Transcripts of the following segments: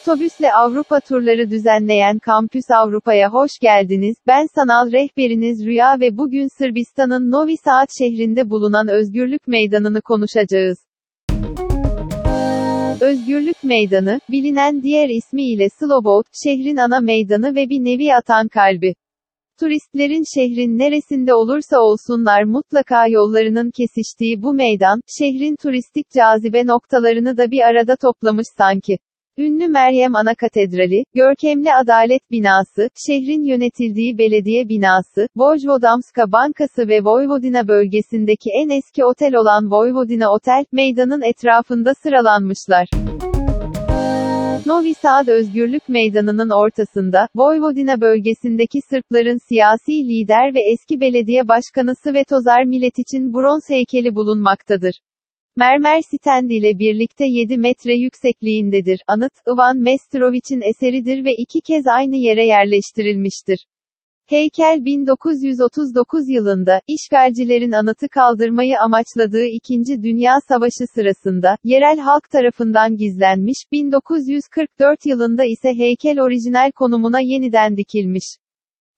Otobüsle Avrupa turları düzenleyen Campus Avrupa'ya hoş geldiniz. Ben sanal rehberiniz Rüya ve bugün Sırbistan'ın Novi Sad şehrinde bulunan Özgürlük Meydanı'nı konuşacağız. Özgürlük Meydanı, bilinen diğer ismiyle Sloboda, şehrin ana meydanı ve bir nevi atan kalbi. Turistlerin şehrin neresinde olursa olsunlar mutlaka yollarının kesiştiği bu meydan, şehrin turistik cazibe noktalarını da bir arada toplamış sanki. Ünlü Meryem Ana Katedrali, görkemli Adalet Binası, şehrin yönetildiği Belediye Binası, Vojvodamska Bankası ve Vojvodina bölgesindeki en eski otel olan Vojvodina Otel, meydanın etrafında sıralanmışlar. Novi Sad Özgürlük Meydanı'nın ortasında, Vojvodina bölgesindeki Sırpların siyasi lider ve eski belediye başkanı Svetozar Miletić'in bronz heykeli bulunmaktadır. Mermer stand ile birlikte 7 metre yüksekliğindedir. Anıt, Ivan Mestrovich'in eseridir ve 2 kez aynı yere yerleştirilmiştir. Heykel 1939 yılında, işgalcilerin anıtı kaldırmayı amaçladığı 2. Dünya Savaşı sırasında, yerel halk tarafından gizlenmiş, 1944 yılında ise heykel orijinal konumuna yeniden dikilmiş.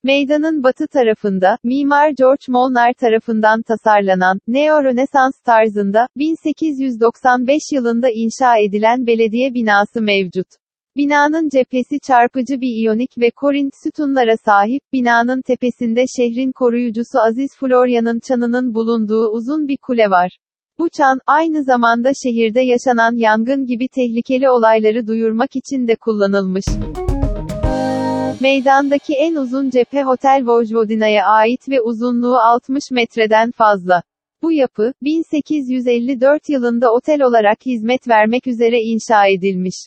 Meydanın batı tarafında, mimar George Molnar tarafından tasarlanan, neo-rönesans tarzında, 1895 yılında inşa edilen belediye binası mevcut. Binanın cephesi çarpıcı bir iyonik ve korint sütunlara sahip, binanın tepesinde şehrin koruyucusu Aziz Florian'ın çanının bulunduğu uzun bir kule var. Bu çan, aynı zamanda şehirde yaşanan yangın gibi tehlikeli olayları duyurmak için de kullanılmış. Meydandaki en uzun cephe Hotel Vojvodina'ya ait ve uzunluğu 60 metreden fazla. Bu yapı, 1854 yılında otel olarak hizmet vermek üzere inşa edilmiş.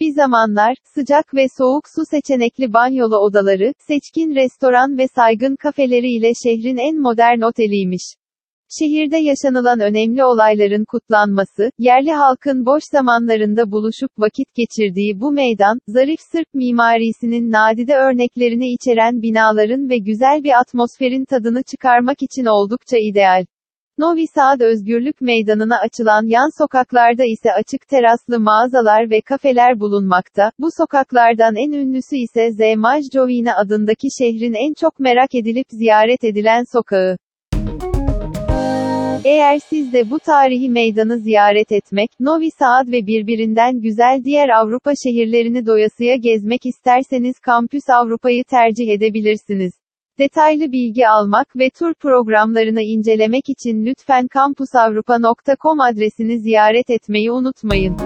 Bir zamanlar, sıcak ve soğuk su seçenekli banyolu odaları, seçkin restoran ve saygın kafeleri ile şehrin en modern oteliymiş. Şehirde yaşanılan önemli olayların kutlanması, yerli halkın boş zamanlarında buluşup vakit geçirdiği bu meydan, zarif Sırp mimarisinin nadide örneklerini içeren binaların ve güzel bir atmosferin tadını çıkarmak için oldukça ideal. Novi Sad Özgürlük Meydanı'na açılan yan sokaklarda ise açık teraslı mağazalar ve kafeler bulunmakta. Bu sokaklardan en ünlüsü ise Zmaj Jovina adındaki şehrin en çok merak edilip ziyaret edilen sokağı. Eğer siz de bu tarihi meydanı ziyaret etmek, Novi Sad ve birbirinden güzel diğer Avrupa şehirlerini doyasıya gezmek isterseniz Campus Avrupa'yı tercih edebilirsiniz. Detaylı bilgi almak ve tur programlarını incelemek için lütfen campusavrupa.com adresini ziyaret etmeyi unutmayın.